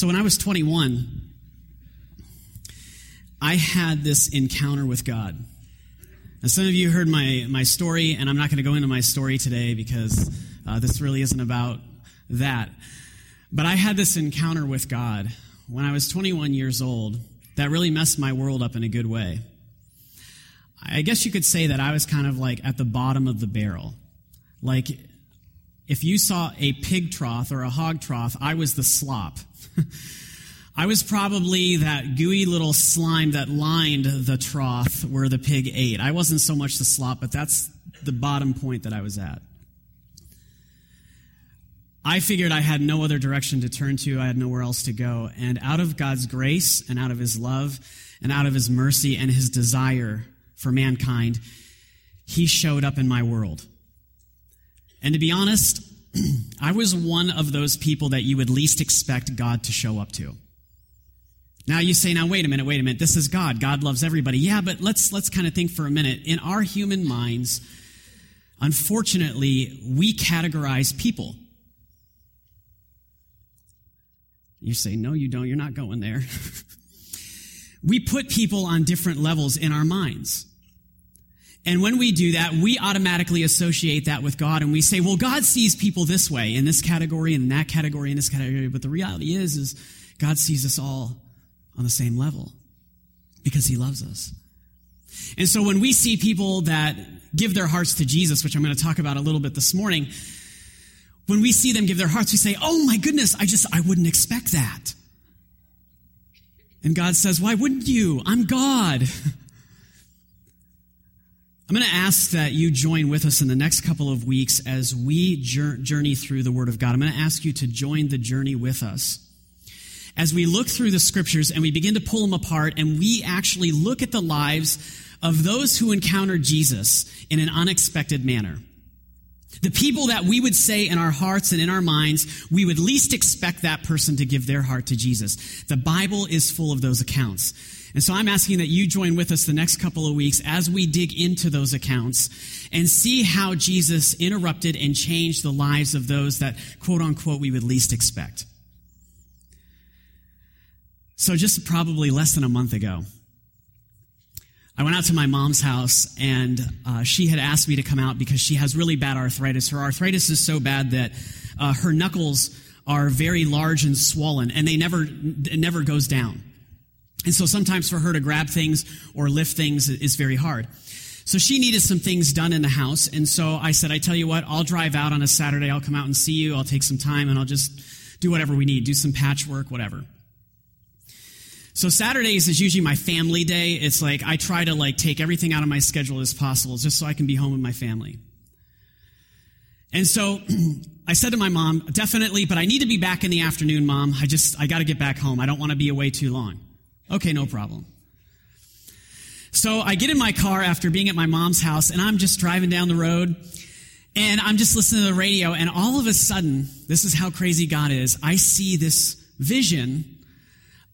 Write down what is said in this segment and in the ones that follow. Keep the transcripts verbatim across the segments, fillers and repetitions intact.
So when I was twenty-one, I had this encounter with God. Now, some of you heard my, my story, and I'm not going to go into my story today because uh, this really isn't about that. But I had this encounter with God when I was twenty-one years old that really messed my world up in a good way. I guess you could say that I was kind of like at the bottom of the barrel. Like, if you saw a pig trough or a hog trough, I was the slop. I was probably that gooey little slime that lined the trough where the pig ate. I wasn't so much the slop, but that's the bottom point that I was at. I figured I had no other direction to turn to. I had nowhere else to go. And out of God's grace and out of his love and out of his mercy and his desire for mankind, he showed up in my world. And to be honest, I was one of those people that you would least expect God to show up to. Now you say, now wait a minute, wait a minute, this is God. God loves everybody. Yeah, but let's let's kind of think for a minute. In our human minds, unfortunately, we categorize people. You say, no, you don't, you're not going there. We put people on different levels in our minds. And when we do that, we automatically associate that with God, and we say, well, God sees people this way, in this category, in that category, in this category. But the reality is, is God sees us all on the same level because he loves us. And so when we see people that give their hearts to Jesus, which I'm going to talk about a little bit this morning, when we see them give their hearts, we say, oh my goodness, I just, I wouldn't expect that. And God says, why wouldn't you? I'm God. I'm going to ask that you join with us in the next couple of weeks as we journey through the Word of God. I'm going to ask you to join the journey with us as we look through the Scriptures and we begin to pull them apart, and we actually look at the lives of those who encountered Jesus in an unexpected manner. The people that we would say in our hearts and in our minds, we would least expect that person to give their heart to Jesus. The Bible is full of those accounts. And so I'm asking that you join with us the next couple of weeks as we dig into those accounts and see how Jesus interrupted and changed the lives of those that, quote unquote, we would least expect. So just probably less than a month ago, I went out to my mom's house, and uh, she had asked me to come out because she has really bad arthritis. Her arthritis is so bad that uh, her knuckles are very large and swollen, and they never it never goes down. And so sometimes for her to grab things or lift things is very hard. So she needed some things done in the house, and so I said, I tell you what, I'll drive out on a Saturday. I'll come out and see you. I'll take some time, and I'll just do whatever we need, do some patchwork, whatever. So Saturdays is usually my family day. It's like I try to like take everything out of my schedule as possible just so I can be home with my family. And so I said to my mom, definitely, but I need to be back in the afternoon, Mom. I just, I got to get back home. I don't want to be away too long. Okay, no problem. So I get in my car after being at my mom's house, and I'm just driving down the road, and I'm just listening to the radio, and all of a sudden, this is how crazy God is, I see this vision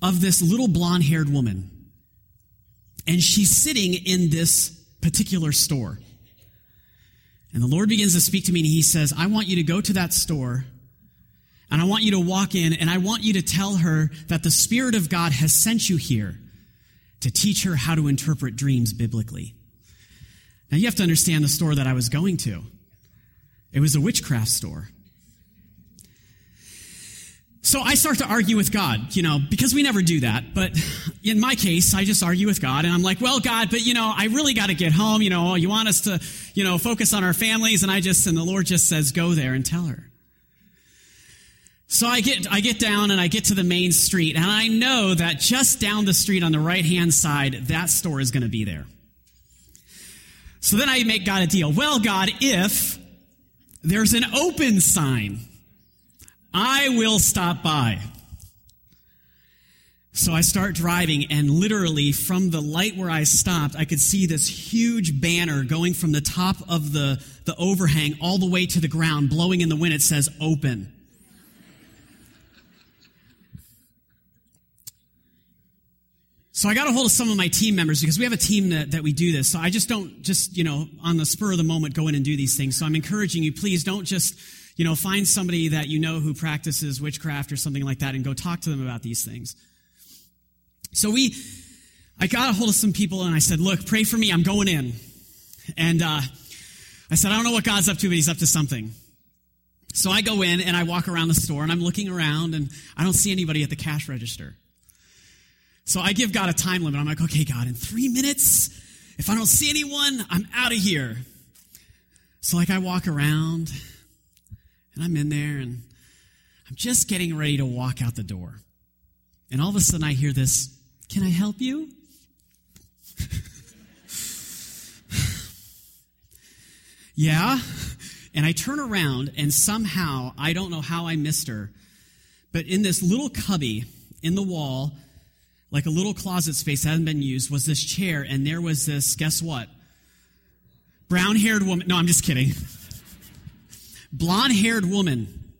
of this little blonde-haired woman. And she's sitting in this particular store. And the Lord begins to speak to me, and he says, I want you to go to that store, and I want you to walk in, and I want you to tell her that the Spirit of God has sent you here to teach her how to interpret dreams biblically. Now, you have to understand the store that I was going to. It was a witchcraft store. So I start to argue with God, you know, because we never do that. But in my case, I just argue with God, and I'm like, well, God, but, you know, I really got to get home. You know, you want us to, you know, focus on our families. And I just, and the Lord just says, go there and tell her. So I get, I get down and I get to the main street, and I know that just down the street on the right-hand side, that store is going to be there. So then I make God a deal. Well, God, if there's an open sign, I will stop by. So I start driving, and literally from the light where I stopped, I could see this huge banner going from the top of the, the overhang all the way to the ground, blowing in the wind. It says, open. So I got a hold of some of my team members, because we have a team that, that we do this. So I just don't just, you know, on the spur of the moment go in and do these things. So I'm encouraging you, please don't just, You know, find somebody that you know who practices witchcraft or something like that and go talk to them about these things. So we, I got a hold of some people and I said, look, pray for me, I'm going in. And uh, I said, I don't know what God's up to, but he's up to something. So I go in and I walk around the store and I'm looking around and I don't see anybody at the cash register. So I give God a time limit. I'm like, okay, God, in three minutes, if I don't see anyone, I'm out of here. So like I walk around and I'm in there and I'm just getting ready to walk out the door. And all of a sudden I hear this, can I help you? Yeah. And I turn around and somehow, I don't know how I missed her, but in this little cubby in the wall, like a little closet space that hadn't been used, was this chair, and there was this, guess what? Brown-haired woman. No, I'm just kidding. Blonde-haired woman.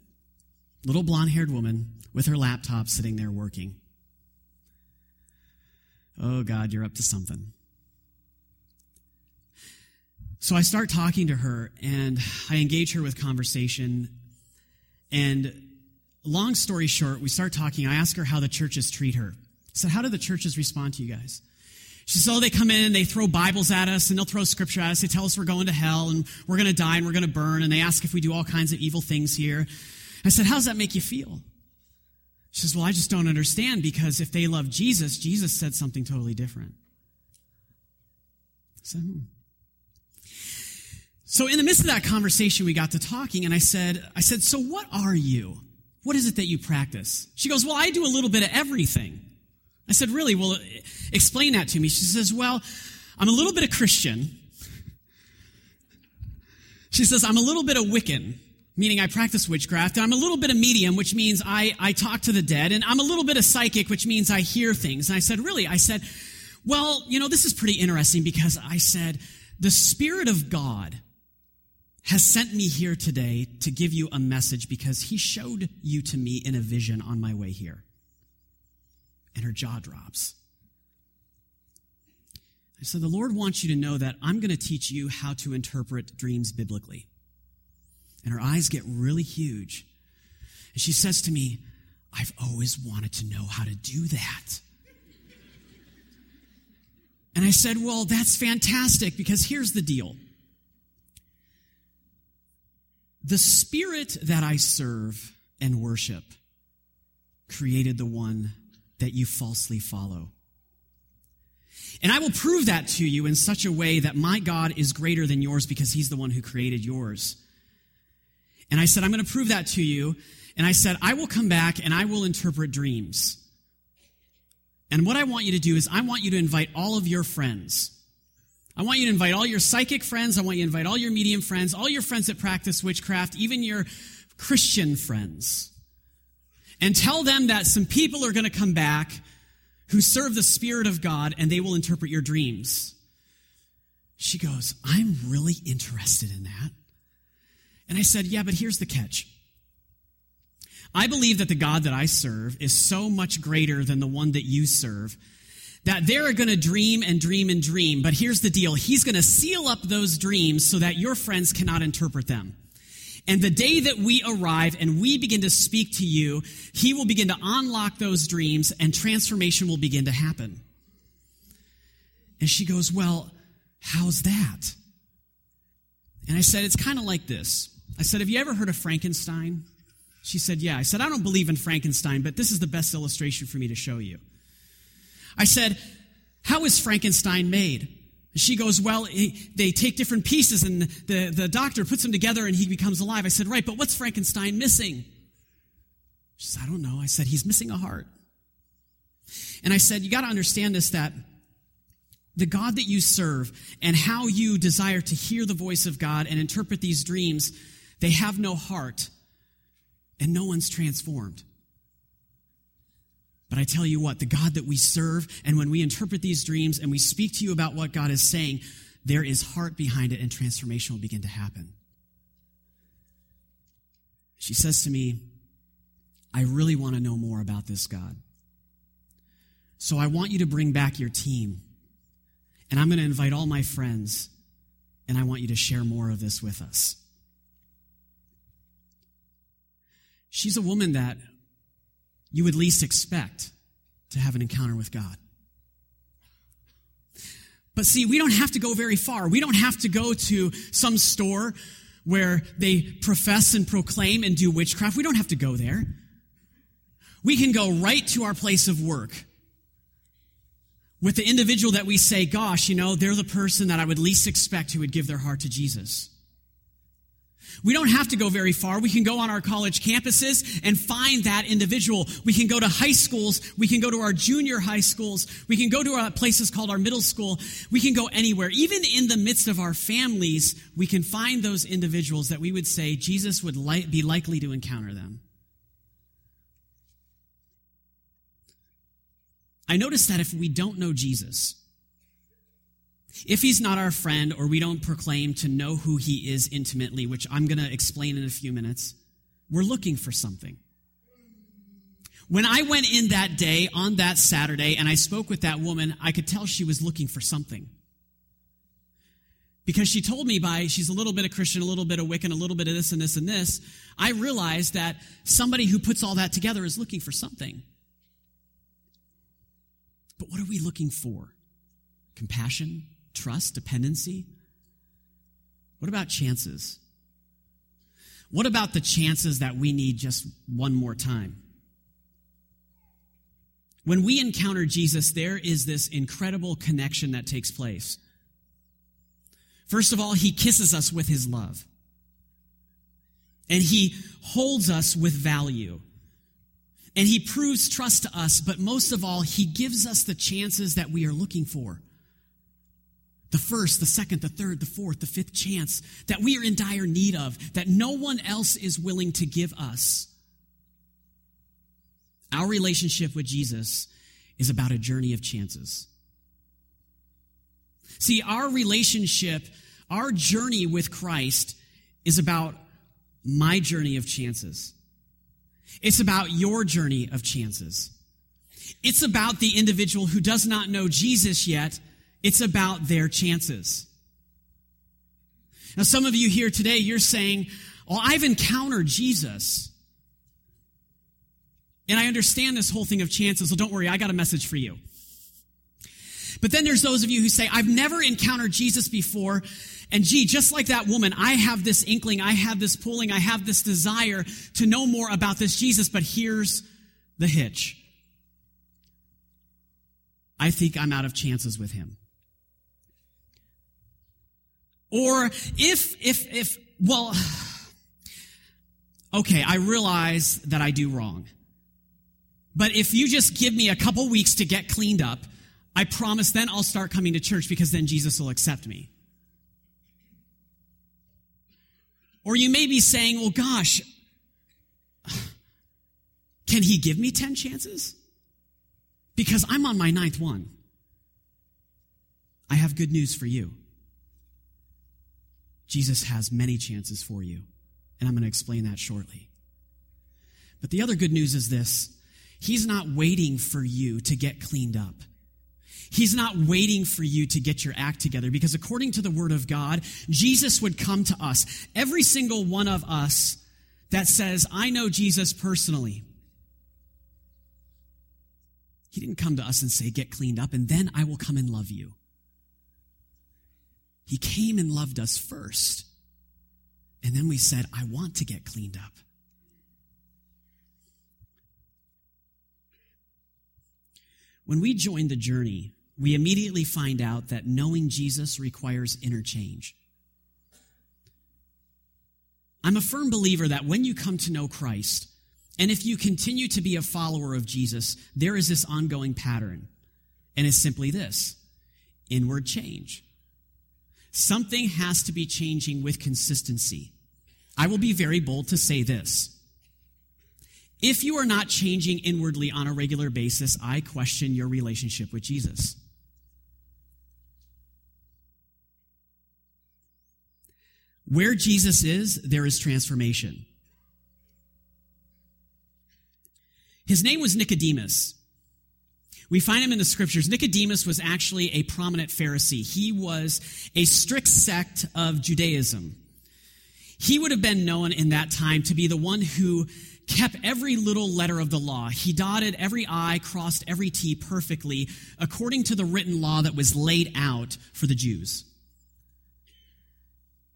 Little blonde-haired woman with her laptop sitting there working. Oh, God, you're up to something. So I start talking to her, and I engage her with conversation. And long story short, we start talking. I ask her how the churches treat her. I said, how do the churches respond to you guys? She said, oh, they come in and they throw Bibles at us, and they'll throw scripture at us. They tell us we're going to hell, and we're going to die, and we're going to burn, and they ask if we do all kinds of evil things here. I said, how does that make you feel? She says, well, I just don't understand, because if they love Jesus, Jesus said something totally different. I said, hmm. So in the midst of that conversation, we got to talking, and I said, I said, so what are you? What is it that you practice? She goes, well, I do a little bit of everything. I said, really? Well, explain that to me. She says, well, I'm a little bit of Christian. She says, I'm a little bit of Wiccan, meaning I practice witchcraft, and I'm a little bit of medium, which means I, I talk to the dead, and I'm a little bit of psychic, which means I hear things. And I said, really? I said, well, you know, this is pretty interesting, because I said, the Spirit of God has sent me here today to give you a message because he showed you to me in a vision on my way here. And her jaw drops. I said, the Lord wants you to know that I'm going to teach you how to interpret dreams biblically. And her eyes get really huge. And she says to me, I've always wanted to know how to do that. And I said, well, that's fantastic, because here's the deal. The Spirit that I serve and worship created the one that you falsely follow. And I will prove that to you in such a way that my God is greater than yours, because he's the one who created yours. And I said, I'm going to prove that to you. And I said, I will come back and I will interpret dreams. And what I want you to do is I want you to invite all of your friends. I want you to invite all your psychic friends. I want you to invite all your medium friends, all your friends that practice witchcraft, even your Christian friends. And tell them that some people are going to come back who serve the Spirit of God, and they will interpret your dreams. She goes, I'm really interested in that. And I said, yeah, but here's the catch. I believe that the God that I serve is so much greater than the one that you serve, that they're going to dream and dream and dream. But here's the deal. He's going to seal up those dreams so that your friends cannot interpret them. And the day that we arrive and we begin to speak to you, he will begin to unlock those dreams and transformation will begin to happen. And she goes, well, how's that? And I said, it's kind of like this. I said, have you ever heard of Frankenstein? She said, yeah. I said, I don't believe in Frankenstein, but this is the best illustration for me to show you. I said, how is Frankenstein made? She goes, well, he, they take different pieces and the, the doctor puts them together and he becomes alive. I said, right, but what's Frankenstein missing? She said, I don't know. I said, he's missing a heart. And I said, you got to understand this, that the God that you serve and how you desire to hear the voice of God and interpret these dreams, they have no heart and no one's transformed. But I tell you what, the God that we serve, and when we interpret these dreams and we speak to you about what God is saying, there is heart behind it and transformation will begin to happen. She says to me, I really want to know more about this God. So I want you to bring back your team, and I'm going to invite all my friends, and I want you to share more of this with us. She's a woman that you would least expect to have an encounter with God. But see, we don't have to go very far. We don't have to go to some store where they profess and proclaim and do witchcraft. We don't have to go there. We can go right to our place of work with the individual that we say, gosh, you know, they're the person that I would least expect who would give their heart to Jesus. We don't have to go very far. We can go on our college campuses and find that individual. We can go to high schools. We can go to our junior high schools. We can go to our places called our middle school. We can go anywhere. Even in the midst of our families, we can find those individuals that we would say Jesus would li- be likely to encounter them. I notice that if we don't know Jesus, if he's not our friend or we don't proclaim to know who he is intimately, which I'm going to explain in a few minutes, we're looking for something. When I went in that day on that Saturday and I spoke with that woman, I could tell she was looking for something. Because she told me by, she's a little bit of Christian, a little bit of Wiccan, a little bit of this and this and this, I realized that somebody who puts all that together is looking for something. But what are we looking for? Compassion? Trust, dependency? What about chances? What about the chances that we need just one more time? When we encounter Jesus, there is this incredible connection that takes place. First of all, he kisses us with his love. And he holds us with value. And he proves trust to us, but most of all, he gives us the chances that we are looking for. The first, the second, the third, the fourth, the fifth chance that we are in dire need of, that no one else is willing to give us. Our relationship with Jesus is about a journey of chances. See, our relationship, our journey with Christ is about my journey of chances. It's about your journey of chances. It's about the individual who does not know Jesus yet. It's about their chances. Now, some of you here today, you're saying, well, I've encountered Jesus. And I understand this whole thing of chances. Well, don't worry, I got a message for you. But then there's those of you who say, I've never encountered Jesus before. And gee, just like that woman, I have this inkling, I have this pulling, I have this desire to know more about this Jesus. But here's the hitch. I think I'm out of chances with him. Or if, if, if, well, okay, I realize that I do wrong. But if you just give me a couple weeks to get cleaned up, I promise then I'll start coming to church because then Jesus will accept me. Or you may be saying, well, gosh, can he give me ten chances? Because I'm on my ninth one. I have good news for you. Jesus has many chances for you, and I'm going to explain that shortly. But the other good news is this. He's not waiting for you to get cleaned up. He's not waiting for you to get your act together, because according to the Word of God, Jesus would come to us, every single one of us that says, I know Jesus personally. He didn't come to us and say, get cleaned up, and then I will come and love you. He came and loved us first, and then we said, I want to get cleaned up. When we join the journey, we immediately find out that knowing Jesus requires interchange. I'm a firm believer that when you come to know Christ, and if you continue to be a follower of Jesus, there is this ongoing pattern, and it's simply this: inward change. Something has to be changing with consistency. I will be very bold to say this. If you are not changing inwardly on a regular basis, I question your relationship with Jesus. Where Jesus is, there is transformation. His name was Nicodemus. We find him in the scriptures. Nicodemus was actually a prominent Pharisee. He was a strict sect of Judaism. He would have been known in that time to be the one who kept every little letter of the law. He dotted every I, crossed every T perfectly, according to the written law that was laid out for the Jews.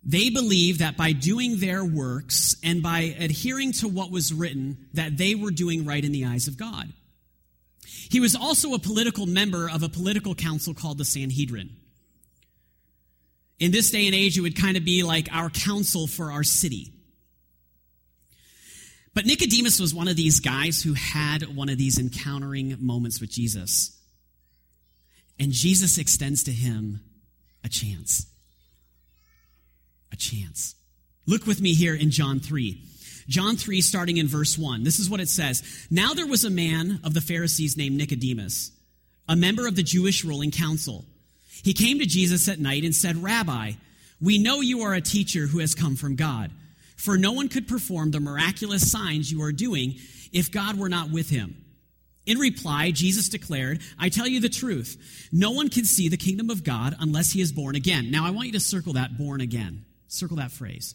They believed that by doing their works and by adhering to what was written, that they were doing right in the eyes of God. He was also a political member of a political council called the Sanhedrin. In this day and age, it would kind of be like our council for our city. But Nicodemus was one of these guys who had one of these encountering moments with Jesus. And Jesus extends to him a chance. A chance. Look with me here in John three. John three, starting in verse one. This is what it says. Now there was a man of the Pharisees named Nicodemus, a member of the Jewish ruling council. He came to Jesus at night and said, Rabbi, we know you are a teacher who has come from God, for no one could perform the miraculous signs you are doing if God were not with him. In reply, Jesus declared, I tell you the truth, no one can see the kingdom of God unless he is born again. Now I want you to circle that, born again. Circle that phrase.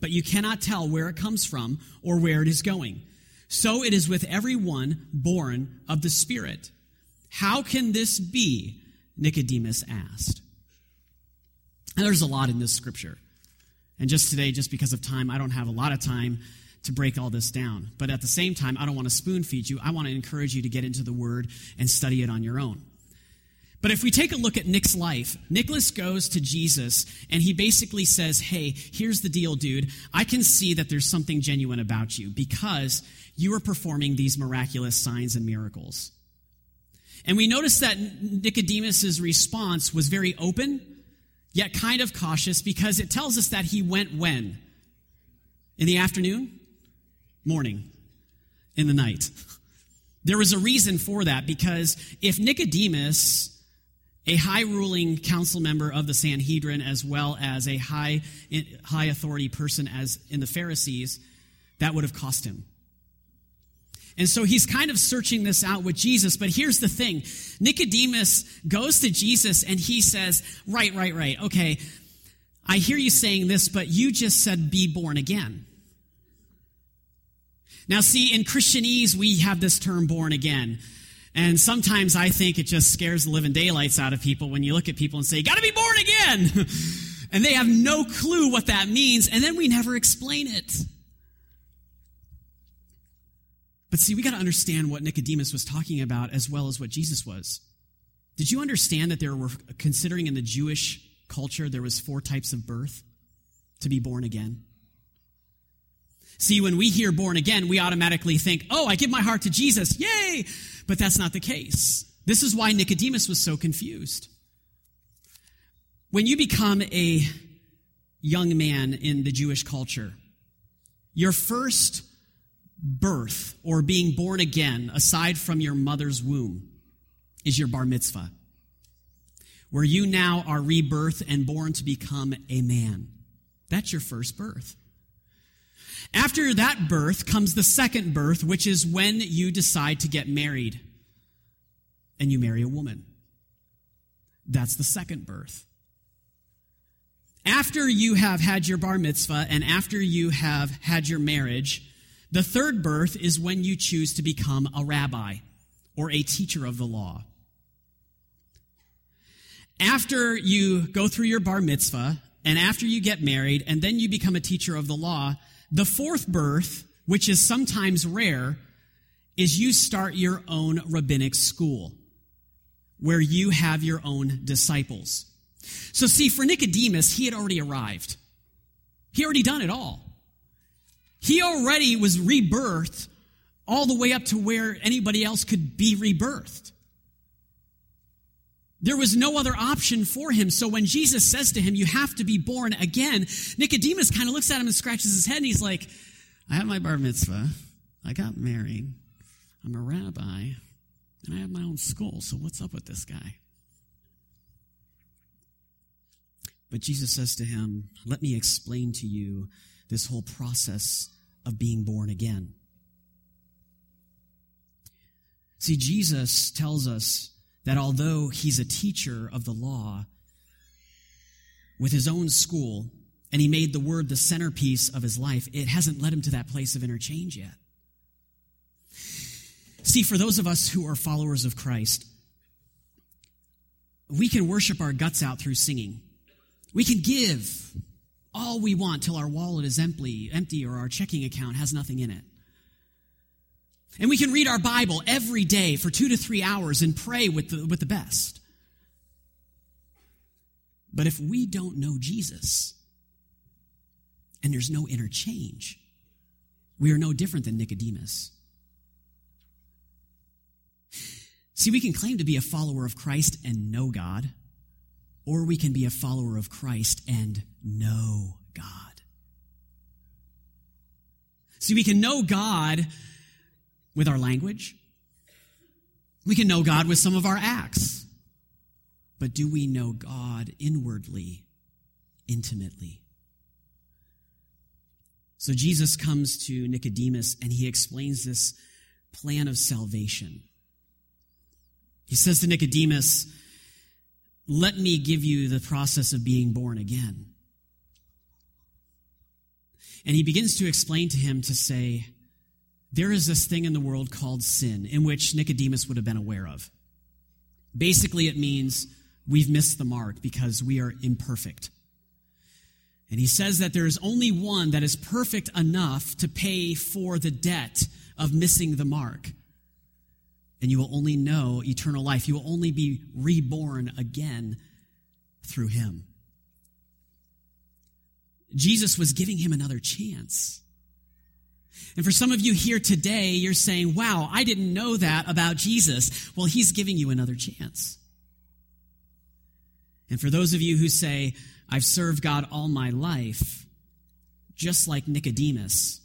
but you cannot tell where it comes from or where it is going. So it is with everyone born of the Spirit. How can this be? Nicodemus asked. Now, there's a lot in this scripture. And just today, just because of time, I don't have a lot of time to break all this down. But at the same time, I don't want to spoon feed you. I want to encourage you to get into the Word and study it on your own. But if we take a look at Nick's life, Nicholas goes to Jesus, and he basically says, hey, here's the deal, dude. I can see that there's something genuine about you because you are performing these miraculous signs and miracles. And we notice that Nicodemus's response was very open, yet kind of cautious, because it tells us that he went when? In the afternoon? Morning. In the night. There was a reason for that, because if Nicodemus, a high-ruling council member of the Sanhedrin, as well as a high, high authority person as in the Pharisees, that would have cost him. And so he's kind of searching this out with Jesus, but here's the thing. Nicodemus goes to Jesus, and he says, right, right, right, okay, I hear you saying this, but you just said be born again. Now, see, in Christianese, we have this term born again. And sometimes I think it just scares the living daylights out of people when you look at people and say, gotta be born again! And they have no clue what that means, and then we never explain it. But see, we gotta understand what Nicodemus was talking about as well as what Jesus was. Did you understand that there were, considering in the Jewish culture, there was four types of birth to be born again? See, when we hear born again, we automatically think, oh, I give my heart to Jesus, yay! But that's not the case. This is why Nicodemus was so confused. When you become a young man in the Jewish culture, your first birth or being born again, aside from your mother's womb, is your bar mitzvah, where you now are rebirthed and born to become a man. That's your first birth. After that birth comes the second birth, which is when you decide to get married and you marry a woman. That's the second birth. After you have had your bar mitzvah and after you have had your marriage, the third birth is when you choose to become a rabbi or a teacher of the law. After you go through your bar mitzvah and after you get married and then you become a teacher of the law, the fourth birth, which is sometimes rare, is you start your own rabbinic school where you have your own disciples. So see, for Nicodemus, he had already arrived. He already done it all. He already was rebirthed all the way up to where anybody else could be rebirthed. There was no other option for him. So when Jesus says to him, you have to be born again, Nicodemus kind of looks at him and scratches his head, and he's like, I had my bar mitzvah. I got married. I'm a rabbi, and I have my own school, so what's up with this guy? But Jesus says to him, let me explain to you this whole process of being born again. See, Jesus tells us that although he's a teacher of the law with his own school, and he made the word the centerpiece of his life, it hasn't led him to that place of interchange yet. See, for those of us who are followers of Christ, we can worship our guts out through singing. We can give all we want till our wallet is empty, empty or our checking account has nothing in it. And we can read our Bible every day for two to three hours and pray with the, with the best. But if we don't know Jesus, and there's no interchange, we are no different than Nicodemus. See, we can claim to be a follower of Christ and know God, or we can be a follower of Christ and know God. See, we can know God with our language. We can know God with some of our acts. But do we know God inwardly, intimately? So Jesus comes to Nicodemus and he explains this plan of salvation. He says to Nicodemus, let me give you the process of being born again. And he begins to explain to him to say, there is this thing in the world called sin, in which Nicodemus would have been aware of. Basically, it means we've missed the mark because we are imperfect. And he says that there is only one that is perfect enough to pay for the debt of missing the mark. And you will only know eternal life. You will only be reborn again through him. Jesus was giving him another chance. And for some of you here today, you're saying, wow, I didn't know that about Jesus. Well, he's giving you another chance. And for those of you who say, I've served God all my life, just like Nicodemus,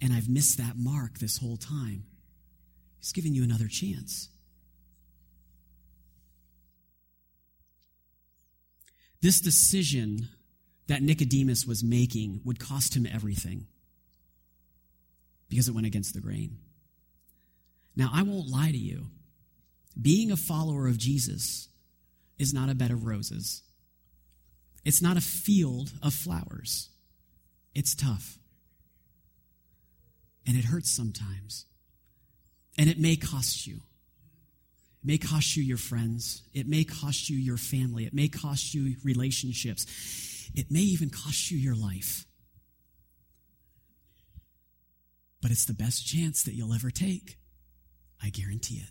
and I've missed that mark this whole time, he's giving you another chance. This decision that Nicodemus was making would cost him everything because it went against the grain. Now, I won't lie to you. Being a follower of Jesus is not a bed of roses. It's not a field of flowers. It's tough. And it hurts sometimes. And it may cost you. It may cost you your friends. It may cost you your family. It may cost you relationships. It may even cost you your life. But it's the best chance that you'll ever take. I guarantee it.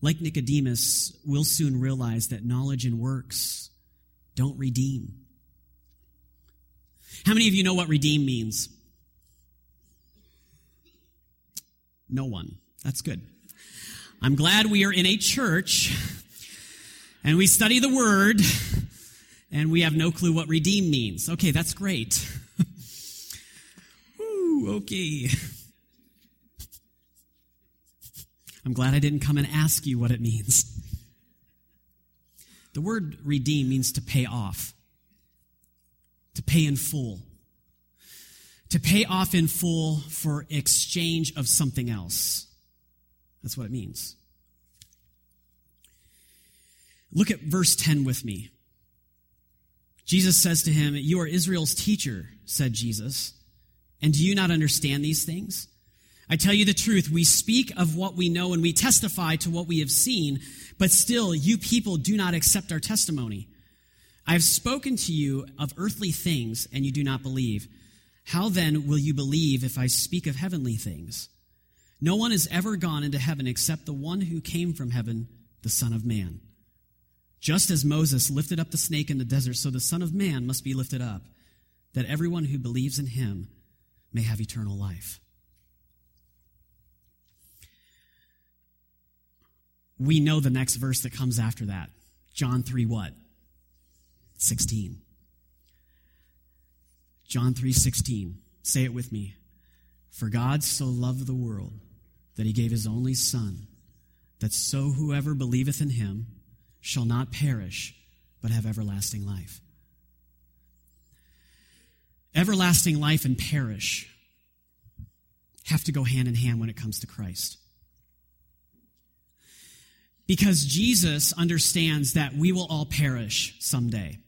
Like Nicodemus, we'll soon realize that knowledge and works don't redeem. How many of you know what redeem means? No one. That's good. I'm glad we are in a church and we study the word and we have no clue what redeem means. Okay, that's great. Woo, okay. I'm glad I didn't come and ask you what it means. The word redeem means to pay off, to pay in full, to pay off in full for exchange of something else. That's what it means. Look at verse ten with me. Jesus says to him, "You are Israel's teacher," said Jesus, "and do you not understand these things? I tell you the truth, we speak of what we know and we testify to what we have seen, but still you people do not accept our testimony. I have spoken to you of earthly things and you do not believe. How then will you believe if I speak of heavenly things? No one has ever gone into heaven except the one who came from heaven, the Son of Man. Just as Moses lifted up the snake in the desert, so the Son of Man must be lifted up, that everyone who believes in him may have eternal life." We know the next verse that comes after that. John three what? sixteen. John three sixteen Say it with me. For God so loved the world that he gave his only Son, that so whoever believeth in him shall not perish, but have everlasting life. Everlasting life and perish have to go hand in hand when it comes to Christ. Because Jesus understands that we will all perish someday.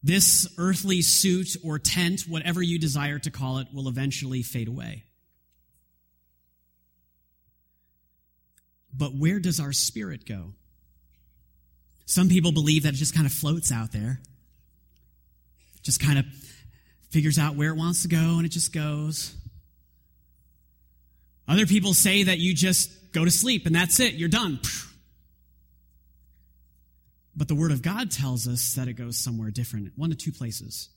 This earthly suit or tent, whatever you desire to call it, will eventually fade away. But where does our spirit go? Some people believe that it just kind of floats out there. Just kind of figures out where it wants to go, and it just goes. Other people say that you just go to sleep, and that's it. You're done. But the Word of God tells us that it goes somewhere different, one of two places.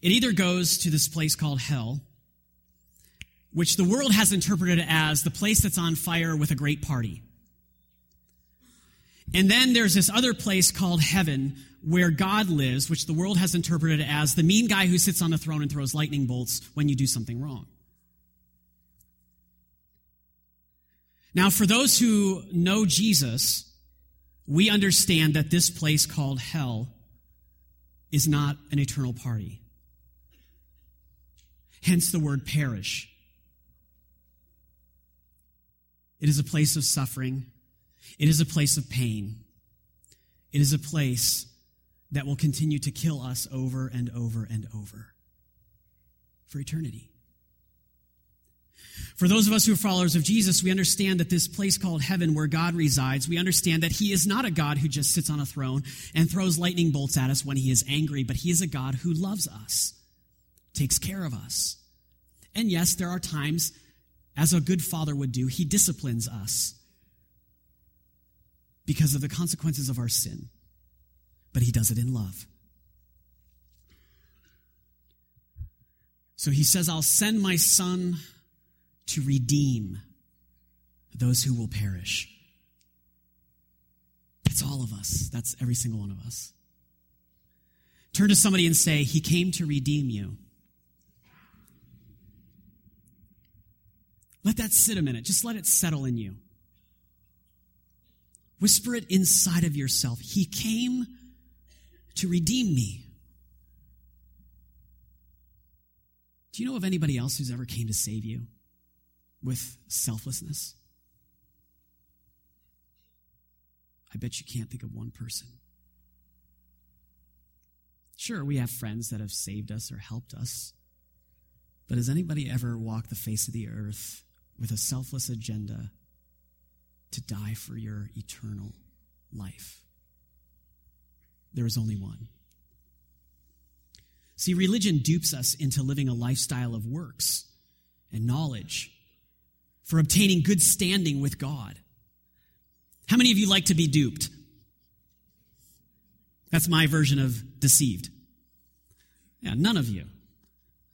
It either goes to this place called hell, which the world has interpreted as the place that's on fire with a great party. And then there's this other place called heaven, where God lives, which the world has interpreted as the mean guy who sits on the throne and throws lightning bolts when you do something wrong. Now, for those who know Jesus, we understand that this place called hell is not an eternal party. Hence the word perish. It is a place of suffering. It is a place of pain. It is a place that will continue to kill us over and over and over for eternity. For those of us who are followers of Jesus, we understand that this place called heaven where God resides, we understand that he is not a God who just sits on a throne and throws lightning bolts at us when he is angry, but he is a God who loves us, takes care of us. And yes, there are times, as a good father would do, he disciplines us because of the consequences of our sin, but he does it in love. So he says, I'll send my Son to redeem those who will perish. That's all of us. That's every single one of us. Turn to somebody and say, he came to redeem you. Let that sit a minute. Just let it settle in you. Whisper it inside of yourself. He came to redeem me. Do you know of anybody else who's ever came to save you with selflessness? I bet you can't think of one person. Sure, we have friends that have saved us or helped us, but has anybody ever walked the face of the earth with a selfless agenda to die for your eternal life? There is only one. See, religion dupes us into living a lifestyle of works and knowledge for obtaining good standing with God. How many of you like to be duped? That's my version of deceived. Yeah, none of you.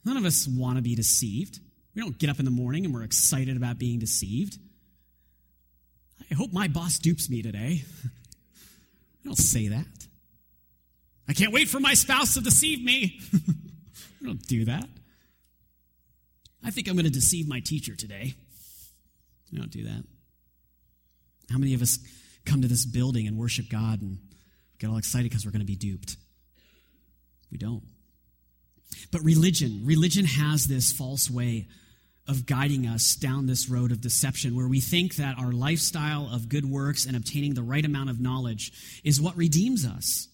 None of us want to be deceived. We don't get up in the morning and we're excited about being deceived. I hope my boss dupes me today. I don't say that. I can't wait for my spouse to deceive me. I don't do that. I think I'm going to deceive my teacher today. I don't do that. How many of us come to this building and worship God and get all excited because we're going to be duped? We don't. But religion, religion has this false way of guiding us down this road of deception where we think that our lifestyle of good works and obtaining the right amount of knowledge is what redeems us.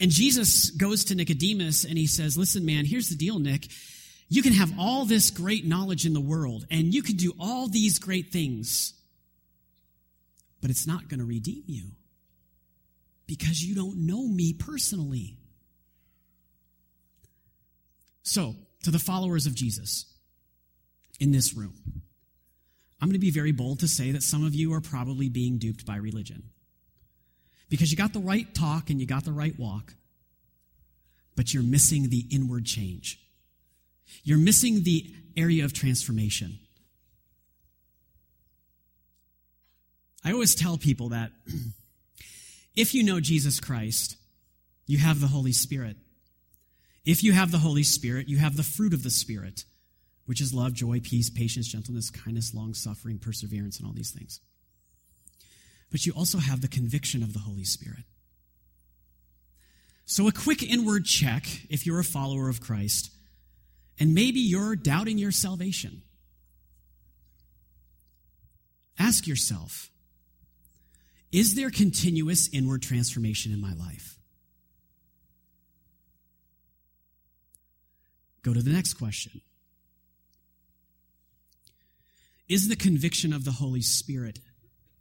And Jesus goes to Nicodemus and he says, listen, man, here's the deal, Nick. You can have all this great knowledge in the world, and you can do all these great things, but it's not going to redeem you because you don't know me personally. So, to the followers of Jesus in this room, I'm going to be very bold to say that some of you are probably being duped by religion because you got the right talk and you got the right walk, but you're missing the inward change. You're missing the area of transformation. I always tell people that If you know Jesus Christ, you have the Holy Spirit. If you have the Holy Spirit, you have the fruit of the Spirit, which is love, joy, peace, patience, gentleness, kindness, long-suffering, perseverance, and all these things. But you also have the conviction of the Holy Spirit. So a quick inward check, if you're a follower of Christ, and maybe you're doubting your salvation. Ask yourself, is there continuous inward transformation in my life? Go to the next question. Is the conviction of the Holy Spirit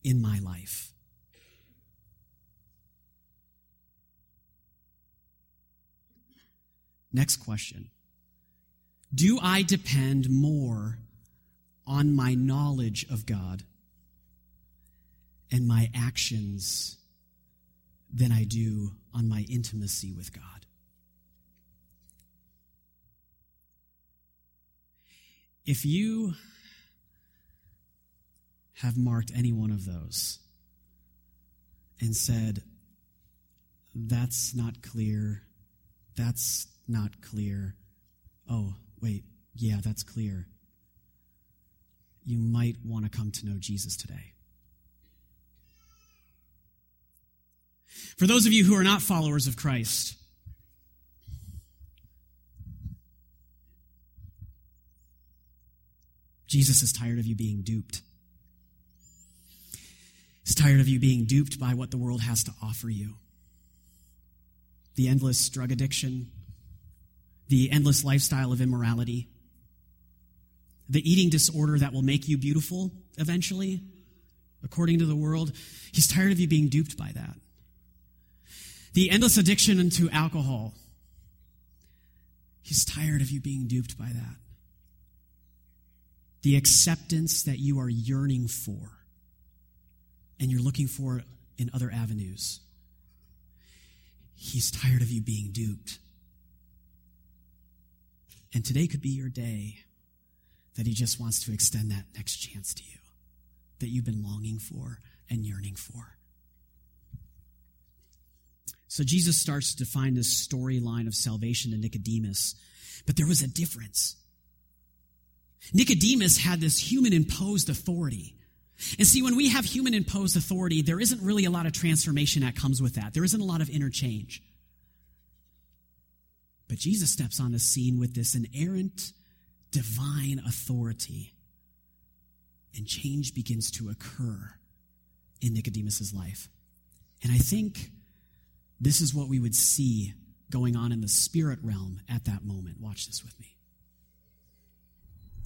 in my life? Next question. Do I depend more on my knowledge of God and my actions than I do on my intimacy with God? If you have marked any one of those and said, that's not clear, that's not clear, oh, wait, yeah, that's clear, you might want to come to know Jesus today. For those of you who are not followers of Christ, Jesus is tired of you being duped. He's tired of you being duped by what the world has to offer you. The endless drug addiction, the endless lifestyle of immorality, the eating disorder that will make you beautiful eventually, according to the world. He's tired of you being duped by that. The endless addiction into alcohol. He's tired of you being duped by that. The acceptance that you are yearning for and you're looking for in other avenues. He's tired of you being duped. And today could be your day that he just wants to extend that next chance to you that you've been longing for and yearning for. So Jesus starts to define this storyline of salvation to Nicodemus, but there was a difference. Nicodemus had this human-imposed authority. And see, when we have human-imposed authority, there isn't really a lot of transformation that comes with that. There isn't a lot of interchange. But Jesus steps on the scene with this inerrant, divine authority, and change begins to occur in Nicodemus's life. And I think this is what we would see going on in the spirit realm at that moment. Watch this with me.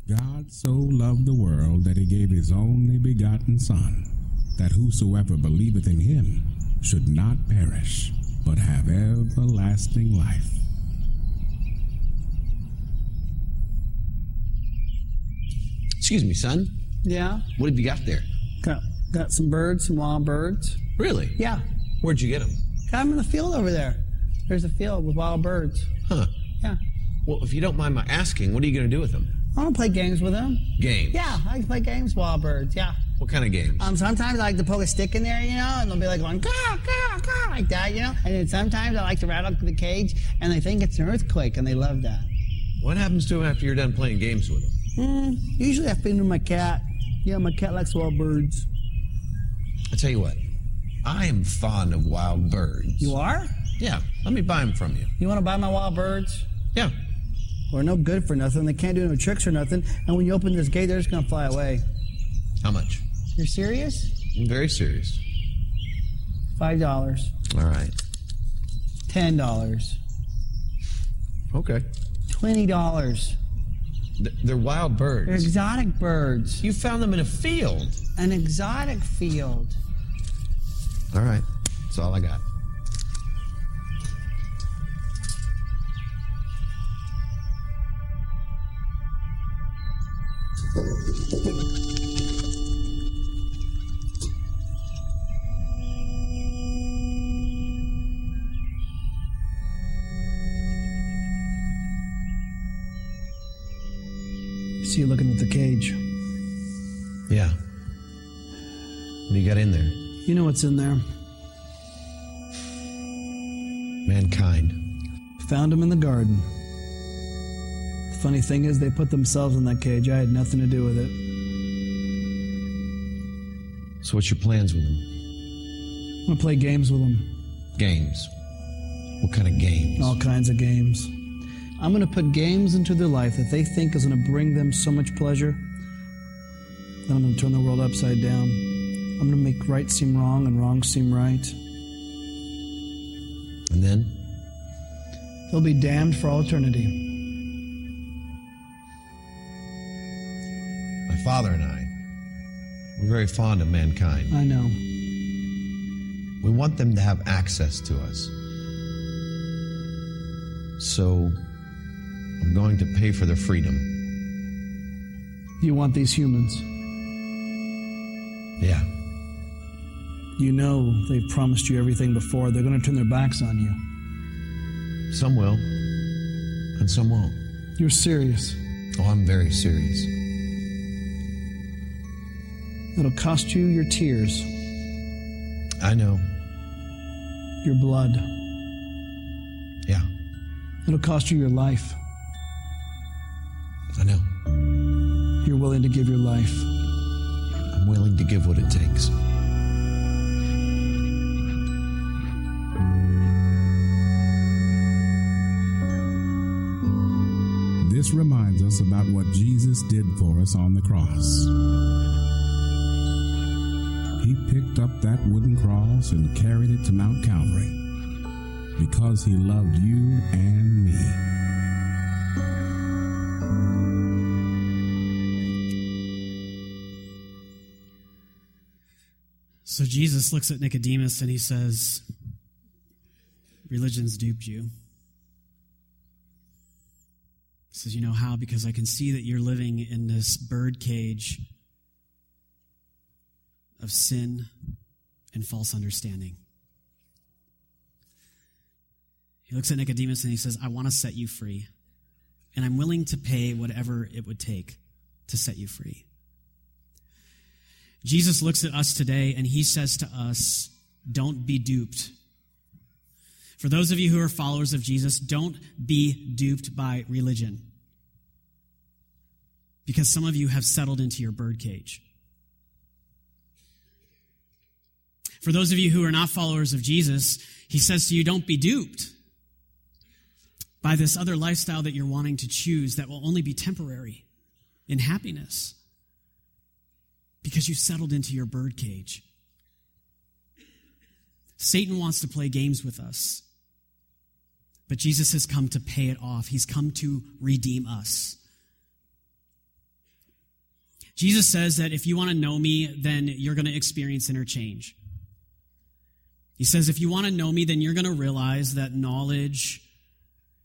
God so loved the world that he gave his only begotten Son, that whosoever believeth in him should not perish, but have everlasting life. Excuse me, son. Yeah? What have you got there? Got, got some birds, some wild birds. Really? Yeah. Where'd you get them? Got them in the field over there. There's a field with wild birds. Huh. Yeah. Well, if you don't mind my asking, what are you going to do with them? I want to play games with them. Games? Yeah, I like to play games, wild birds, yeah. What kind of games? Um, sometimes I like to poke a stick in there, you know, and they'll be like going, gah, gah, gah, like that, you know. And then sometimes I like to rattle the cage, and they think it's an earthquake, and they love that. What happens to them after you're done playing games with them? Mm, usually I feed them my cat. Yeah, my cat likes wild birds. I tell you what, I am fond of wild birds. You are? Yeah, let me buy them from you. You want to buy my wild birds? Yeah. We're no good for nothing. They can't do no tricks or nothing. And when you open this gate, they're just going to fly away. How much? You're serious? I'm very serious. Five dollars. All right. Ten dollars. Okay. Twenty dollars. Th- they're wild birds. They're exotic birds. You found them in a field. An exotic field. All right. That's all I got. See you looking at the cage. Yeah. What do you got in there? You know what's in there. mankind. Found them in the garden. The funny thing is, they put themselves in that cage. I had nothing to do with it. So what's your plans with them? I'm going to play games with them. Games? What kind of games? All kinds of games. I'm going to put games into their life that they think is going to bring them so much pleasure. Then I'm going to turn the world upside down. I'm going to make right seem wrong and wrong seem right. And then? They'll be damned for all eternity. My father and I, we're very fond of mankind. I know. We want them to have access to us. So I'm going to pay for their freedom. You want these humans? Yeah. You know they've promised you everything before. They're going to turn their backs on you. Some will, and some won't. You're serious? Oh, I'm very serious. It'll cost you your tears. I know. Your blood. Yeah. It'll cost you your life. I know. You're willing to give your life. I'm willing to give what it takes. This reminds us about what Jesus did for us on the cross. He picked up that wooden cross and carried it to Mount Calvary, because he loved you and me. So Jesus looks at Nicodemus and he says, religion's duped you. He says, you know how? Because I can see that you're living in this birdcage of sin and false understanding. He looks at Nicodemus and he says, I want to set you free, and I'm willing to pay whatever it would take to set you free. Jesus looks at us today and he says to us, don't be duped. For those of you who are followers of Jesus, don't be duped by religion, because some of you have settled into your birdcage. For those of you who are not followers of Jesus, he says to you, don't be duped by this other lifestyle that you're wanting to choose that will only be temporary in happiness, because you settled into your birdcage. Satan wants to play games with us, but Jesus has come to pay it off. He's come to redeem us. Jesus says that if you want to know me, then you're going to experience interchange. He says, if you want to know me, then you're going to realize that knowledge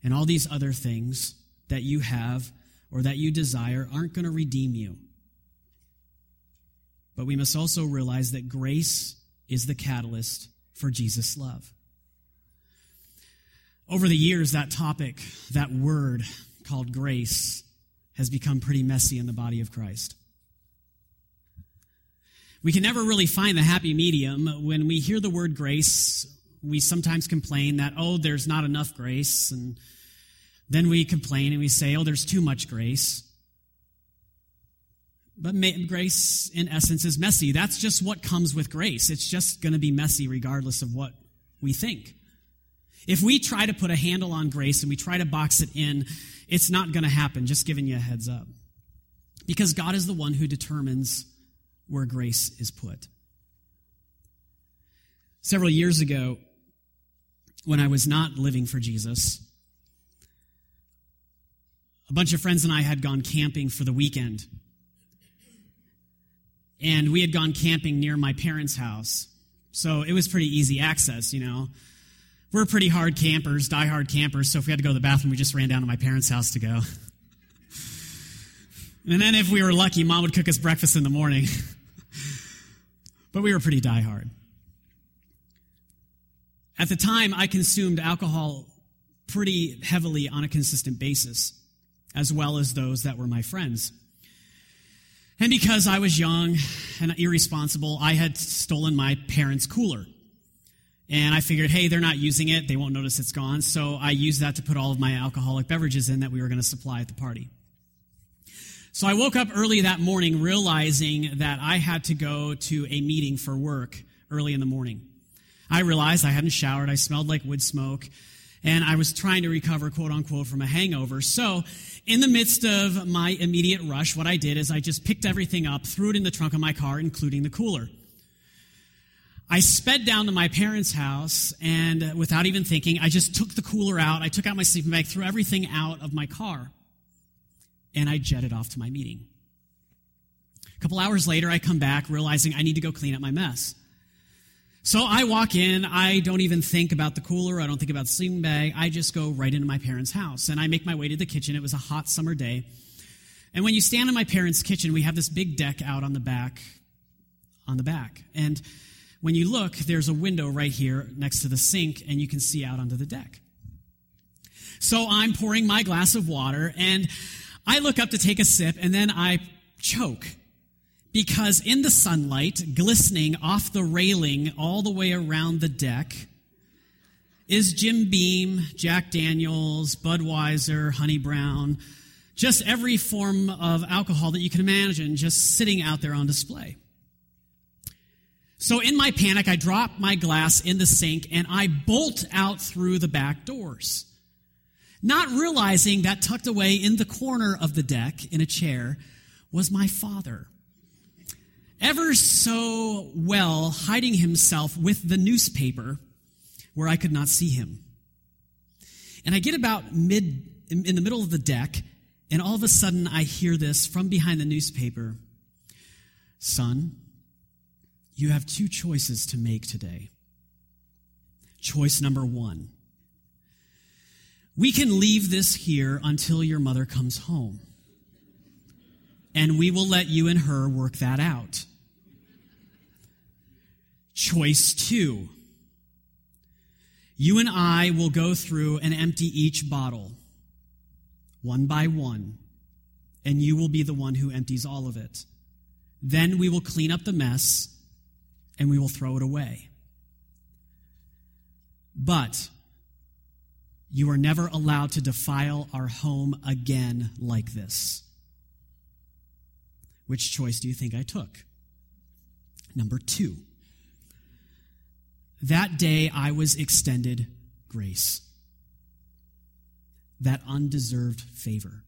and all these other things that you have or that you desire aren't going to redeem you. But we must also realize that grace is the catalyst for Jesus' love. Over the years, that topic, that word called grace, has become pretty messy in the body of Christ. We can never really find the happy medium. When we hear the word grace, we sometimes complain that, oh, there's not enough grace. And then we complain and we say, oh, there's too much grace. But grace, in essence, is messy. That's just what comes with grace. It's just going to be messy regardless of what we think. If we try to put a handle on grace and we try to box it in, it's not going to happen, just giving you a heads up. Because God is the one who determines where grace is put. Several years ago, when I was not living for Jesus, a bunch of friends and I had gone camping for the weekend. And we had gone camping near my parents' house. So it was pretty easy access, you know. We're pretty hard campers, diehard campers, so if we had to go to the bathroom, we just ran down to my parents' house to go. And then if we were lucky, Mom would cook us breakfast in the morning. But we were pretty diehard. At the time, I consumed alcohol pretty heavily on a consistent basis, as well as those that were my friends. And because I was young and irresponsible, I had stolen my parents' cooler. And I figured, hey, they're not using it. They won't notice it's gone. So I used that to put all of my alcoholic beverages in that we were going to supply at the party. So I woke up early that morning realizing that I had to go to a meeting for work early in the morning. I realized I hadn't showered. I smelled like wood smoke. And I was trying to recover, quote unquote, from a hangover. So in the midst of my immediate rush, what I did is I just picked everything up, threw it in the trunk of my car, including the cooler. I sped down to my parents' house, and without even thinking, I just took the cooler out. I took out my sleeping bag, threw everything out of my car, and I jetted off to my meeting. A couple hours later, I come back realizing I need to go clean up my mess. So I walk in. I don't even think about the cooler. I don't think about the sleeping bag. I just go right into my parents' house, and I make my way to the kitchen. It was a hot summer day. And when you stand in my parents' kitchen, we have this big deck out on the back, on the back, and when you look, there's a window right here next to the sink, and you can see out onto the deck. So I'm pouring my glass of water, and I look up to take a sip, and then I choke, because in the sunlight, glistening off the railing all the way around the deck, is Jim Beam, Jack Daniels, Budweiser, Honey Brown, just every form of alcohol that you can imagine just sitting out there on display. So in my panic, I drop my glass in the sink, and I bolt out through the back doors, not realizing that tucked away in the corner of the deck in a chair was my father, ever so well hiding himself with the newspaper where I could not see him. And I get about mid in the middle of the deck, and all of a sudden I hear this from behind the newspaper, "Son, you have two choices to make today. Choice number one, we can leave this here until your mother comes home, and we will let you and her work that out. Choice two, you and I will go through and empty each bottle, one by one, and you will be the one who empties all of it. Then we will clean up the mess, and we will throw it away. But you are never allowed to defile our home again like this." Which choice do you think I took? Number two. That day I was extended grace, that undeserved favor.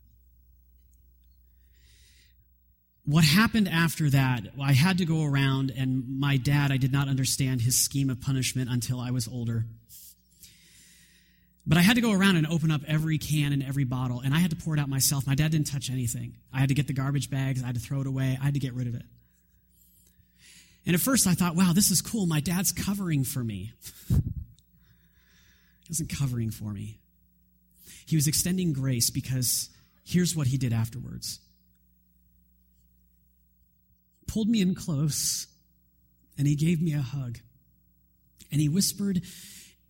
What happened after that, I had to go around, and my dad, I did not understand his scheme of punishment until I was older. But I had to go around and open up every can and every bottle, and I had to pour it out myself. My dad didn't touch anything. I had to get the garbage bags. I had to throw it away. I had to get rid of it. And at first I thought, wow, this is cool. My dad's covering for me. He wasn't covering for me. He was extending grace, because here's what he did afterwards. Pulled me in close, and he gave me a hug. And he whispered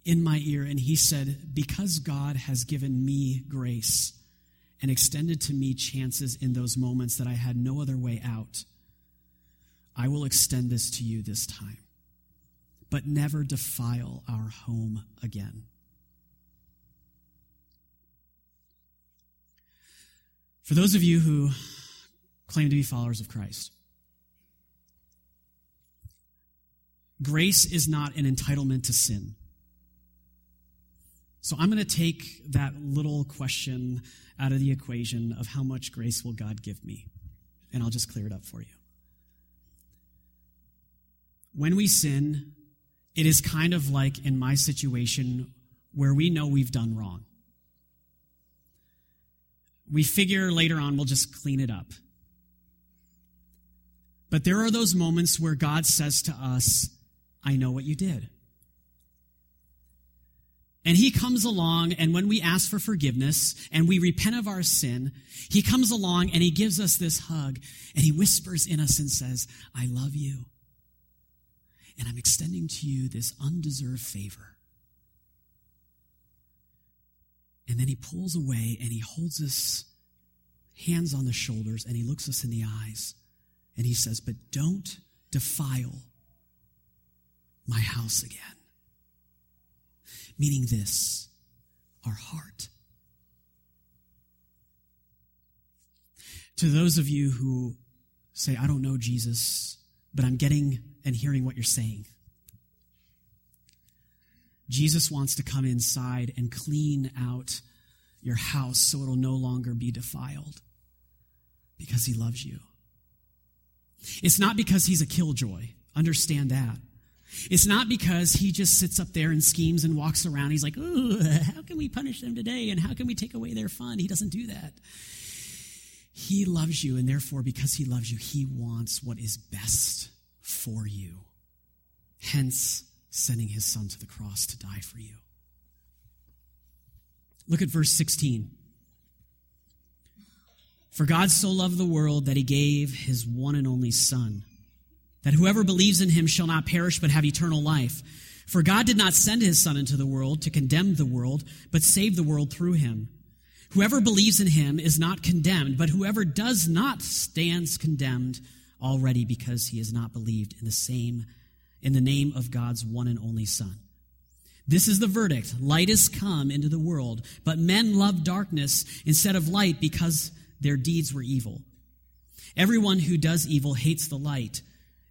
in my ear, and he said, "Because God has given me grace and extended to me chances in those moments that I had no other way out, I will extend this to you this time. But never defile our home again." For those of you who claim to be followers of Christ, grace is not an entitlement to sin. So I'm going to take that little question out of the equation of how much grace will God give me, and I'll just clear it up for you. When we sin, it is kind of like in my situation where we know we've done wrong. We figure later on we'll just clean it up. But there are those moments where God says to us, "I know what you did." And he comes along, and when we ask for forgiveness and we repent of our sin, he comes along and he gives us this hug, and he whispers in us and says, "I love you, and I'm extending to you this undeserved favor." And then he pulls away, and he holds us hands on the shoulders, and he looks us in the eyes, and he says, "But don't defile my house again." meaning this, our heart. To those of you who say, I don't know Jesus, but I'm getting and hearing what you're saying, Jesus wants to come inside and clean out your house so it'll no longer be defiled because he loves you. It's not because he's a killjoy. Understand that. It's not because he just sits up there and schemes and walks around. He's like, ooh, how can we punish them today? And how can we take away their fun? He doesn't do that. He loves you, and therefore, because he loves you, he wants what is best for you. Hence, sending his son to the cross to die for you. Look at verse sixteen. For God so loved the world that he gave his one and only son, that whoever believes in him shall not perish but have eternal life. For God did not send his son into the world to condemn the world, but save the world through him. Whoever believes in him is not condemned, but whoever does not stands condemned already because he has not believed in the same, in the name of God's one and only son. This is the verdict. Light is come into the world, but men love darkness instead of light because their deeds were evil. Everyone who does evil hates the light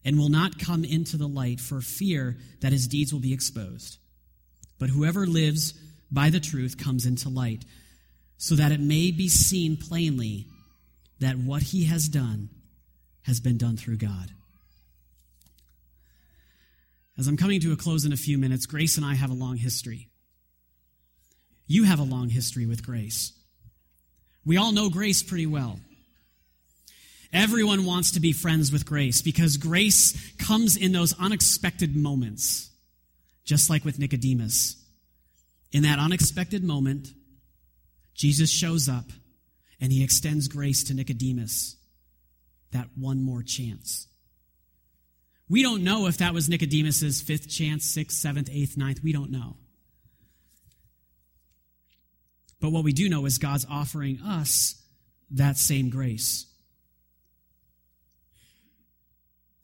and will not come into the light for fear that his deeds will be exposed. But whoever lives by the truth comes into light, so that it may be seen plainly that what he has done has been done through God. As I'm coming to a close in a few minutes, Grace and I have a long history. You have a long history with Grace. We all know Grace pretty well. Everyone wants to be friends with Grace because grace comes in those unexpected moments, just like with Nicodemus. In that unexpected moment, Jesus shows up and he extends grace to Nicodemus, that one more chance. We don't know if that was Nicodemus's fifth chance, sixth, seventh, eighth, ninth. We don't know. But what we do know is God's offering us that same grace.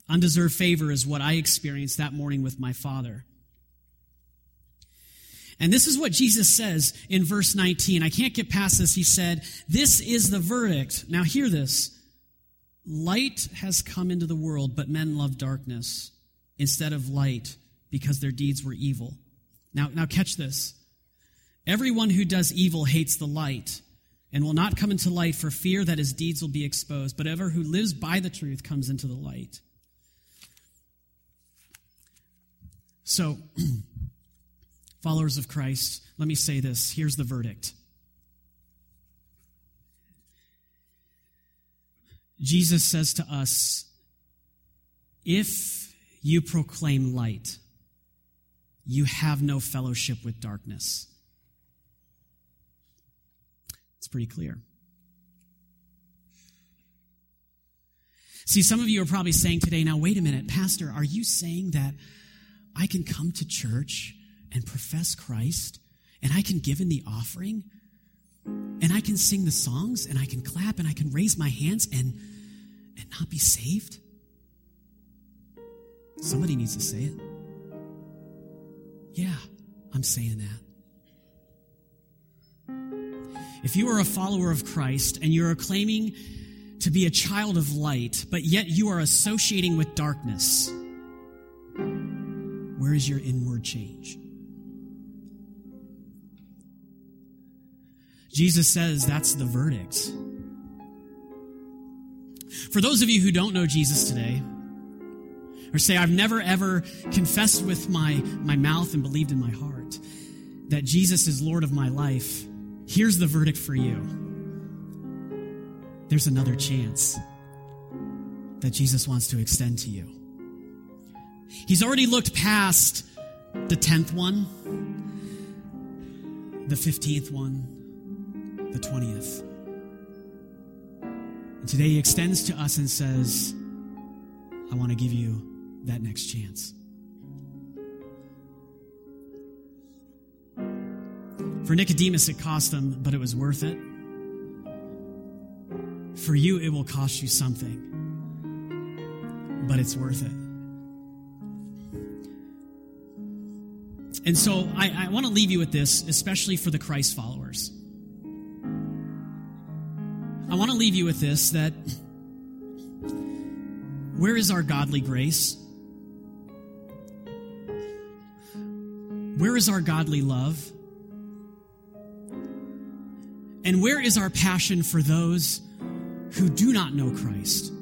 Undeserved favor is what I experienced that morning with my father. And this is what Jesus says in verse nineteen. I can't get past this. He said, this is the verdict. Now hear this. Light has come into the world, but men love darkness instead of light because their deeds were evil. Now, now catch this. Everyone who does evil hates the light and will not come into light for fear that his deeds will be exposed, but ever who lives by the truth comes into the light. So, followers of Christ, let me say this. Here's the verdict. Jesus says to us, if you proclaim light, you have no fellowship with darkness. It's pretty clear. See, some of you are probably saying today, now wait a minute, Pastor, are you saying that I can come to church and profess Christ and I can give in the offering and I can sing the songs and I can clap and I can raise my hands and, and not be saved? Somebody needs to say it. Yeah, I'm saying that. If you are a follower of Christ and you are claiming to be a child of light, but yet you are associating with darkness, where is your inward change? Jesus says that's the verdict. For those of you who don't know Jesus today, or say, I've never ever confessed with my, my mouth and believed in my heart that Jesus is Lord of my life, here's the verdict for you. There's another chance that Jesus wants to extend to you. He's already looked past the tenth one, the fifteenth one, the twentieth. And today he extends to us and says, I want to give you that next chance. For Nicodemus, it cost him, but it was worth it. For you, it will cost you something, but it's worth it. And so I, I want to leave you with this, especially for the Christ followers. I want to leave you with this, that where is our godly grace? Where is our godly love? And where is our passion for those who do not know Christ?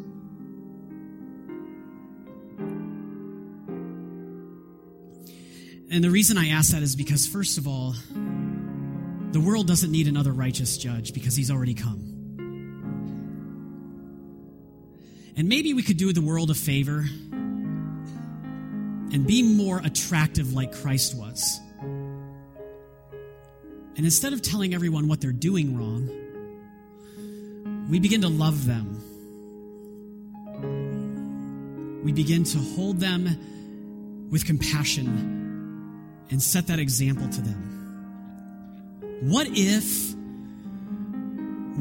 And the reason I ask that is because, first of all, the world doesn't need another righteous judge because he's already come. And maybe we could do the world a favor and be more attractive like Christ was. And instead of telling everyone what they're doing wrong, we begin to love them. We begin to hold them with compassion and set that example to them. What if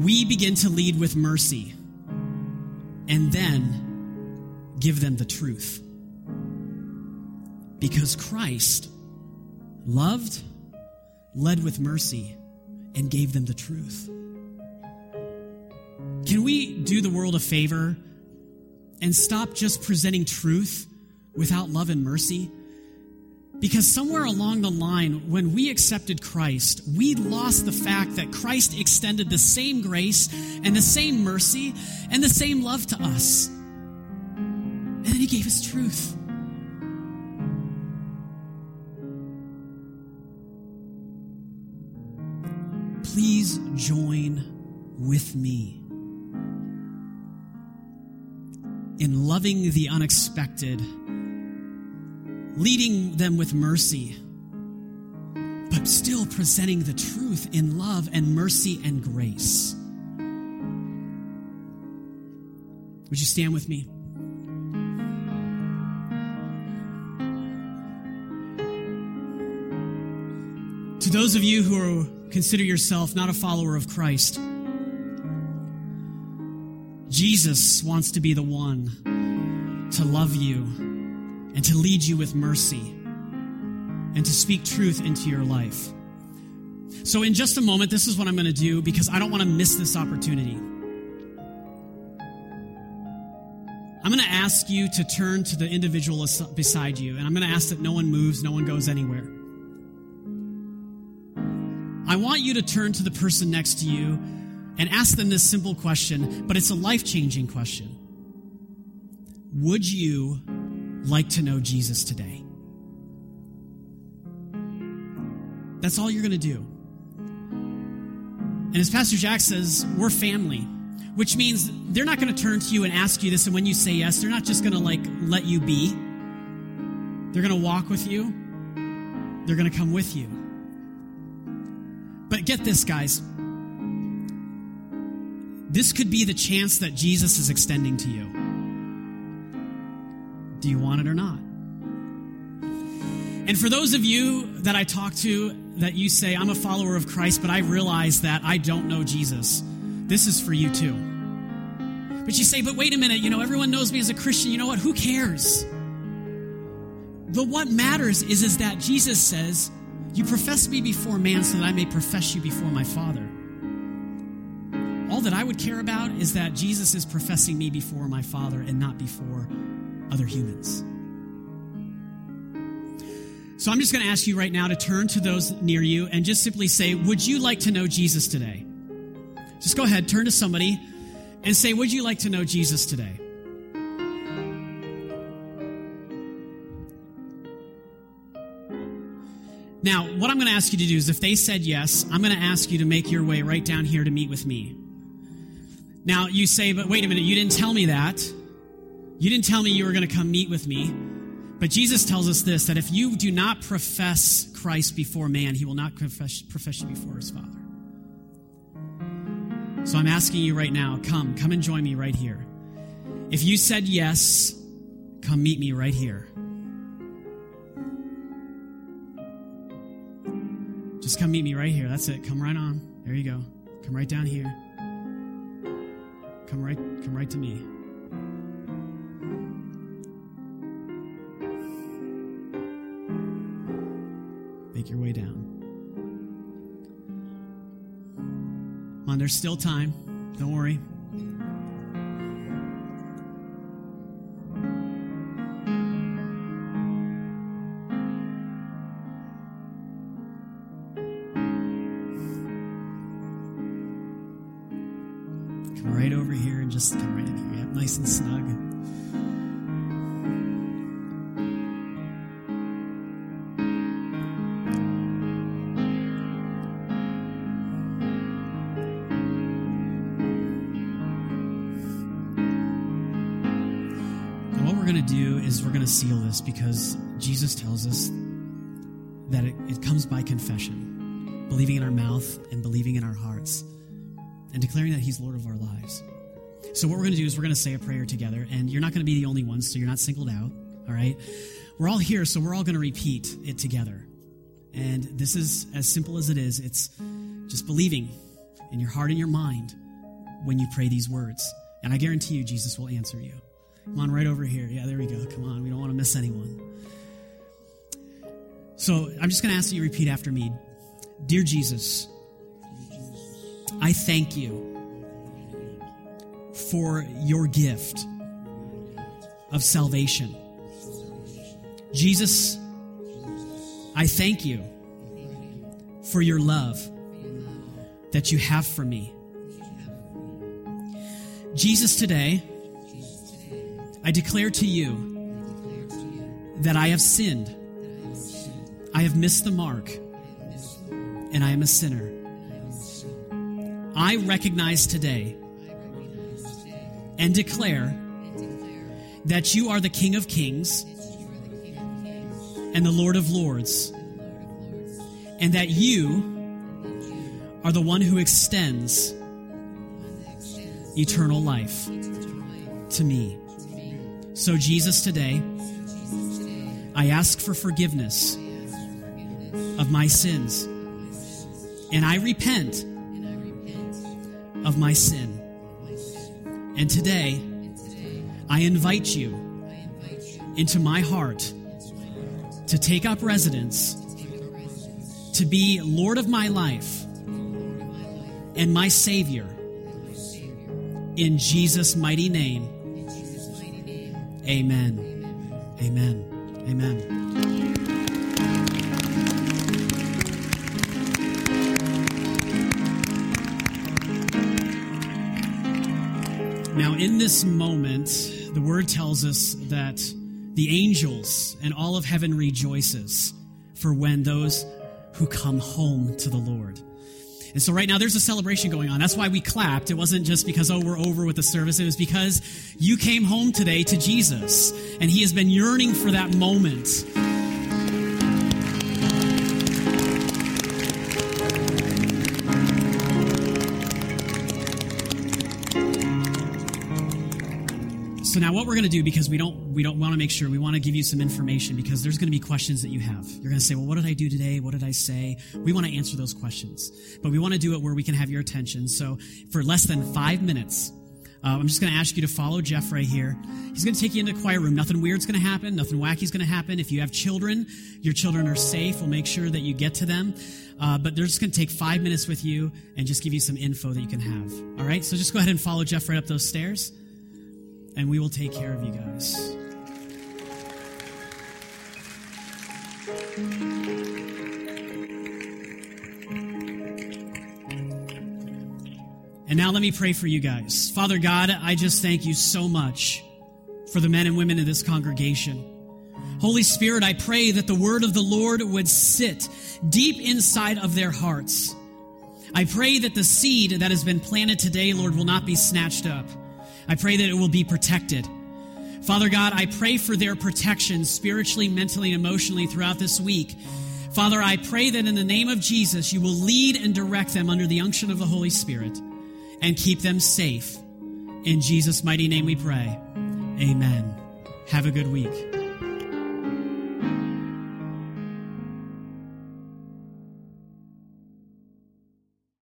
we begin to lead with mercy and then give them the truth? Because Christ loved, led with mercy, and gave them the truth. Can we do the world a favor and stop just presenting truth without love and mercy? Because somewhere along the line, when we accepted Christ, we lost the fact that Christ extended the same grace and the same mercy and the same love to us. And then he gave us truth. Please join with me in loving the unexpected, leading them with mercy, but still presenting the truth in love and mercy and grace. Would you stand with me? To those of you who are consider yourself not a follower of Christ, Jesus wants to be the one to love you and to lead you with mercy and to speak truth into your life. So in just a moment, this is what I'm going to do because I don't want to miss this opportunity. I'm going to ask you to turn to the individual beside you, and I'm going to ask that no one moves, no one goes anywhere. I want you to turn to the person next to you and ask them this simple question, but it's a life-changing question. Would you like to know Jesus today? That's all you're going to do. And as Pastor Jack says, we're family, which means they're not going to turn to you and ask you this, and when you say yes, they're not just going to like let you be. They're going to walk with you. They're going to come with you. But get this, guys. This could be the chance that Jesus is extending to you. Do you want it or not? And for those of you that I talk to that you say, I'm a follower of Christ, but I realize that I don't know Jesus, this is for you too. But you say, but wait a minute, you know, everyone knows me as a Christian. You know what? Who cares? But what matters is, is that Jesus says, you profess me before man so that I may profess you before my Father. All that I would care about is that Jesus is professing me before my Father and not before other humans. So I'm just going to ask you right now to turn to those near you and just simply say, would you like to know Jesus today? Just go ahead, turn to somebody and say, would you like to know Jesus today? Now, what I'm going to ask you to do is if they said yes, I'm going to ask you to make your way right down here to meet with me. Now, you say, but wait a minute, you didn't tell me that. You didn't tell me you were going to come meet with me. But Jesus tells us this, that if you do not profess Christ before man, he will not profess, profess you before his Father. So I'm asking you right now, come, come and join me right here. If you said yes, come meet me right here. Just come meet me right here. That's it. Come right on. There you go. Come right down here. Come right, come right to me. make your way down. Come on, there's still time. Don't worry. Come right over here and just come right in here. Yep, nice and snug. Seal this, because Jesus tells us that it, it comes by confession, believing in our mouth and believing in our hearts, and declaring that he's Lord of our lives. So what we're going to do is we're going to say a prayer together, and you're not going to be the only one, so you're not singled out, all right? We're all here, so we're all going to repeat it together. And this is as simple as it is. It's just believing in your heart and your mind when you pray these words, and I guarantee you Jesus will answer you. Come on, right over here. Yeah, there we go. Come on, we don't want to miss anyone. So I'm just going to ask that you repeat after me. Dear Jesus, I thank you for your gift of salvation. Jesus, I thank you for your love that you have for me. Jesus, today, I declare to you that I have sinned. I have missed the mark, and I am a sinner. I recognize today and declare that you are the King of Kings and the Lord of Lords, and that you are the one who extends eternal life to me. So Jesus, today, I ask for forgiveness of my sins, and I repent of my sin. And today, I invite you into my heart to take up residence, to be Lord of my life and my Savior. In Jesus' mighty name. Amen. Amen. Amen. Amen. Now, in this moment, the word tells us that the angels and all of heaven rejoices for when those who come home to the Lord. And so right now there's a celebration going on. That's why we clapped. It wasn't just because, oh, we're over with the service. It was because you came home today to Jesus, and he has been yearning for that moment. So now what we're going to do, because we don't we don't want to make sure, we want to give you some information, because there's going to be questions that you have. You're going to say, well, what did I do today? What did I say? We want to answer those questions, but we want to do it where we can have your attention. So for less than five minutes, uh, I'm just going to ask you to follow Jeff right here. He's going to take you into the choir room. Nothing weird's going to happen. Nothing wacky's going to happen. If you have children, your children are safe. We'll make sure that you get to them. Uh, but they're just going to take five minutes with you and just give you some info that you can have. All right? So just go ahead and follow Jeff right up those stairs, and we will take care of you guys. And now let me pray for you guys. Father God, I just thank you so much for the men and women in this congregation. Holy Spirit, I pray that the word of the Lord would sit deep inside of their hearts. I pray that the seed that has been planted today, Lord, will not be snatched up. I pray that it will be protected. Father God, I pray for their protection spiritually, mentally, and emotionally throughout this week. Father, I pray that in the name of Jesus, you will lead and direct them under the unction of the Holy Spirit and keep them safe. In Jesus' mighty name we pray. Amen. Have a good week.